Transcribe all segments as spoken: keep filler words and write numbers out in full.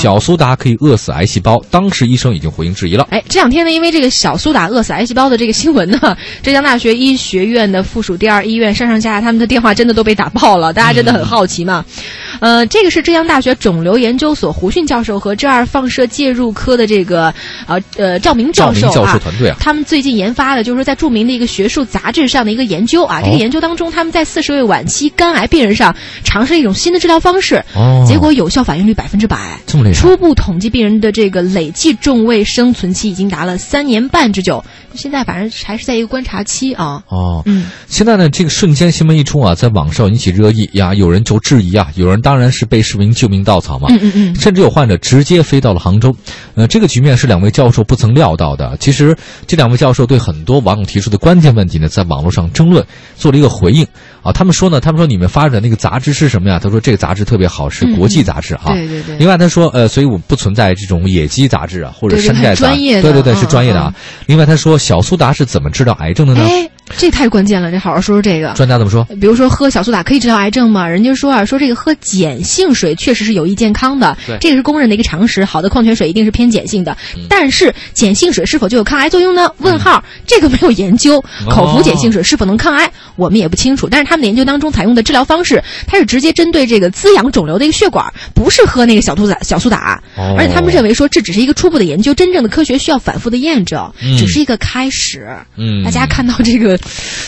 小苏打可以饿死癌细胞，当时医生已经回应质疑了。哎，这两天呢，因为这个小苏打饿死癌细胞的这个新闻呢，浙江大学医学院的附属第二医院上上下下他们的电话真的都被打爆了，大家真的很好奇嘛。嗯、呃，这个是浙江大学肿瘤研究所胡迅教授和浙二放射介入科的这个呃呃赵明教授啊，赵明教授团队啊，他们最近研发的，就是说在著名的一个学术杂志上的一个研究啊，这个研究当中，他们在四十位晚期肝癌病人上尝试一种新的治疗方式，哦、结果有效反应率百分之百，这么厉害！初步统计病人的这个累计重位生存期已经达了三年半之久，现在反正还是在一个观察期啊。哦，嗯，现在呢，这个瞬间新闻一出啊，在网上引起热议呀，有人就质疑啊，有人当然是被视为救命稻草嘛，嗯嗯嗯，甚至有患者直接飞到了杭州。呃，这个局面是两位教授不曾料到的。其实这两位教授对很多网友提出的关键问题呢，在网络上争论，做了一个回应啊。他们说呢，他们说你们发的那个杂志是什么呀？他说这个杂志特别好，是国际杂志哈、啊嗯。对对对。另外他说，呃，所以我不存在这种野鸡杂志啊，或者山寨杂志。对对，很专业的。对对对，是专业的啊。嗯、另外他说，小苏打是怎么治疗癌症的呢？哎，这太关键了，得好好说说这个。专家怎么说？比如说喝小苏打可以治疗癌症吗？人家说啊，说这个喝碱性水确实是有益健康的，这个是公认的一个常识。好的矿泉水一定是偏碱性的，嗯、但是碱性水是否就有抗癌作用呢？问号，嗯、这个没有研究。口服碱性水是否能抗癌，哦、我们也不清楚。但是他们的研究当中采用的治疗方式，它是直接针对这个滋养肿瘤的一个血管，不是喝那个小苏打小苏打。哦、而且他们认为说，这只是一个初步的研究，真正的科学需要反复的验证，嗯、只是一个开始。嗯，大家看到这个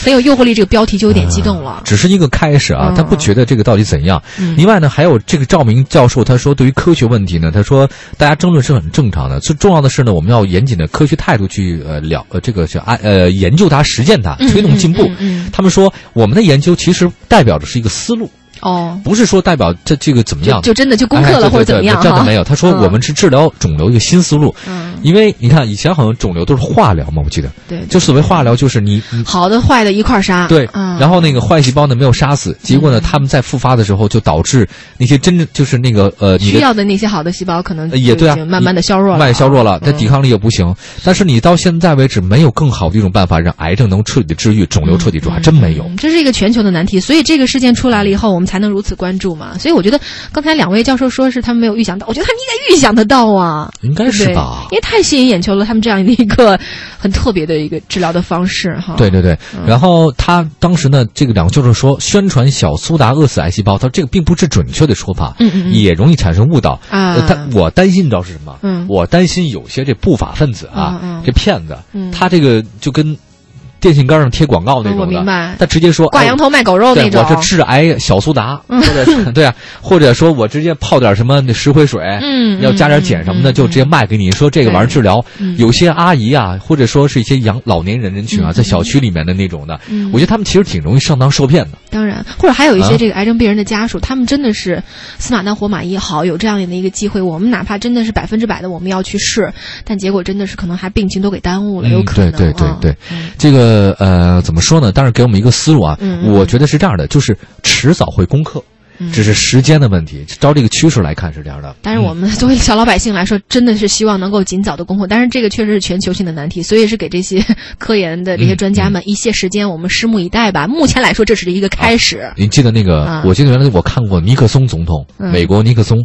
很有诱惑力，这个标题就有点激动了。嗯、只是一个开始啊，他不觉得这个到底怎样。嗯、另外呢，还有这个赵明教授他说，对于科学问题呢，他说大家争论是很正常的，最重要的是呢，我们要严谨的科学态度去呃了呃这个叫呃研究它、实践它、推动进步。嗯嗯嗯嗯、他们说我们的研究其实代表的是一个思路。哦，不是说代表这这个怎么样，就, 就真的就攻克了、哎、对对对，或者怎么样？这倒没有。他说我们是治疗肿瘤一个新思路，嗯，因为你看以前好像肿瘤都是化疗嘛，我记得，对，对就所谓化疗就是你好的坏的一块杀，对，嗯、然后那个坏细胞呢没有杀死，结果呢他们在复发的时候就导致那些真正就是那个呃需要的那些好的细胞可能也对啊，慢慢的削弱了，慢慢消弱了，它、嗯、抵抗力也不行。但是你到现在为止没有更好的一种办法让癌症能彻底的治愈，肿瘤彻底治愈，还真没有。这是一个全球的难题，所以这个事件出来了以后，我们才能如此关注嘛，所以我觉得刚才两位教授说是他们没有预想到，我觉得他们应该预想得到啊，应该是吧，因为太吸引眼球了，他们这样的一个很特别的一个治疗的方式哈。对对对，嗯、然后他当时呢，这个两个教授说宣传小苏打饿死癌细胞，他这个并不是准确的说法，嗯嗯嗯也容易产生误导啊、呃。他我担心你知道是什么？嗯，我担心有些这不法分子啊，嗯嗯这骗子，嗯、他这个就跟电线杆上贴广告那种的，嗯、我明白他直接说挂羊头卖狗肉那种，我这治癌小苏打，嗯、或者对啊，或者说我直接泡点什么石灰水，嗯，要加点碱什么的，嗯、就直接卖给你，说这个玩意儿治疗。嗯、有些阿姨啊，或者说是一些养老年人人群啊，嗯、在小区里面的那种的，嗯、我觉得他们其实挺容易上当受骗的。当然，或者还有一些这个癌症病人的家属，嗯、他们真的是死马当活马医，好有这样的一个机会，我们哪怕真的是百分之百的我们要去试，但结果真的是可能还病情都给耽误了，有可能。嗯、对对对对，嗯、这个。呃呃，怎么说呢？当然给我们一个思路啊，嗯、我觉得是这样的，就是迟早会攻克，嗯、只是时间的问题。照这个趋势来看是这样的。但是我们作为小老百姓来说，真的是希望能够尽早的攻克。但是这个确实是全球性的难题，所以是给这些科研的这些专家们一些时间，我们拭目以待吧。嗯嗯、目前来说，这是一个开始。啊、你记得那个？啊、我记得原来我看过尼克松总统，嗯、美国尼克松，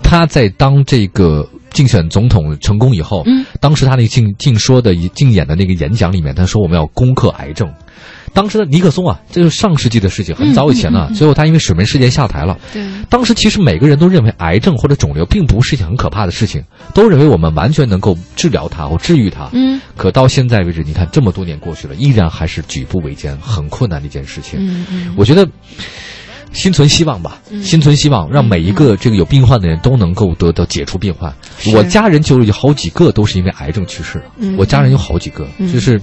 他在当这个。竞选总统成功以后，嗯、当时他那个竞竞说的竞演的那个演讲里面，他说我们要攻克癌症。当时的尼克松啊，这是上世纪的事情，很早以前了。嗯嗯嗯、最后他因为水门事件下台了。对，当时其实每个人都认为癌症或者肿瘤并不是一件很可怕的事情，都认为我们完全能够治疗它或治愈它。嗯，可到现在为止，你看这么多年过去了，依然还是举步维艰，很困难的一件事情。嗯嗯、我觉得。心存希望吧，心存希望，让每一个这个有病患的人都能够得到解除病患。我家人就有好几个都是因为癌症去世，我家人有好几个，就是，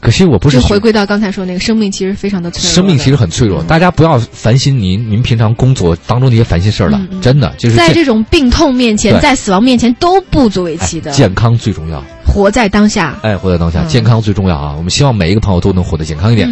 可惜我不是。就回归到刚才说那个，生命其实非常的脆弱。生命其实很脆弱，大家不要烦心您您平常工作当中那些烦心事儿了，真的就是在这种病痛面前，在死亡面前都不足为奇的。健康最重要，活在当下。哎，活在当下，健康最重要啊！我们希望每一个朋友都能活得健康一点。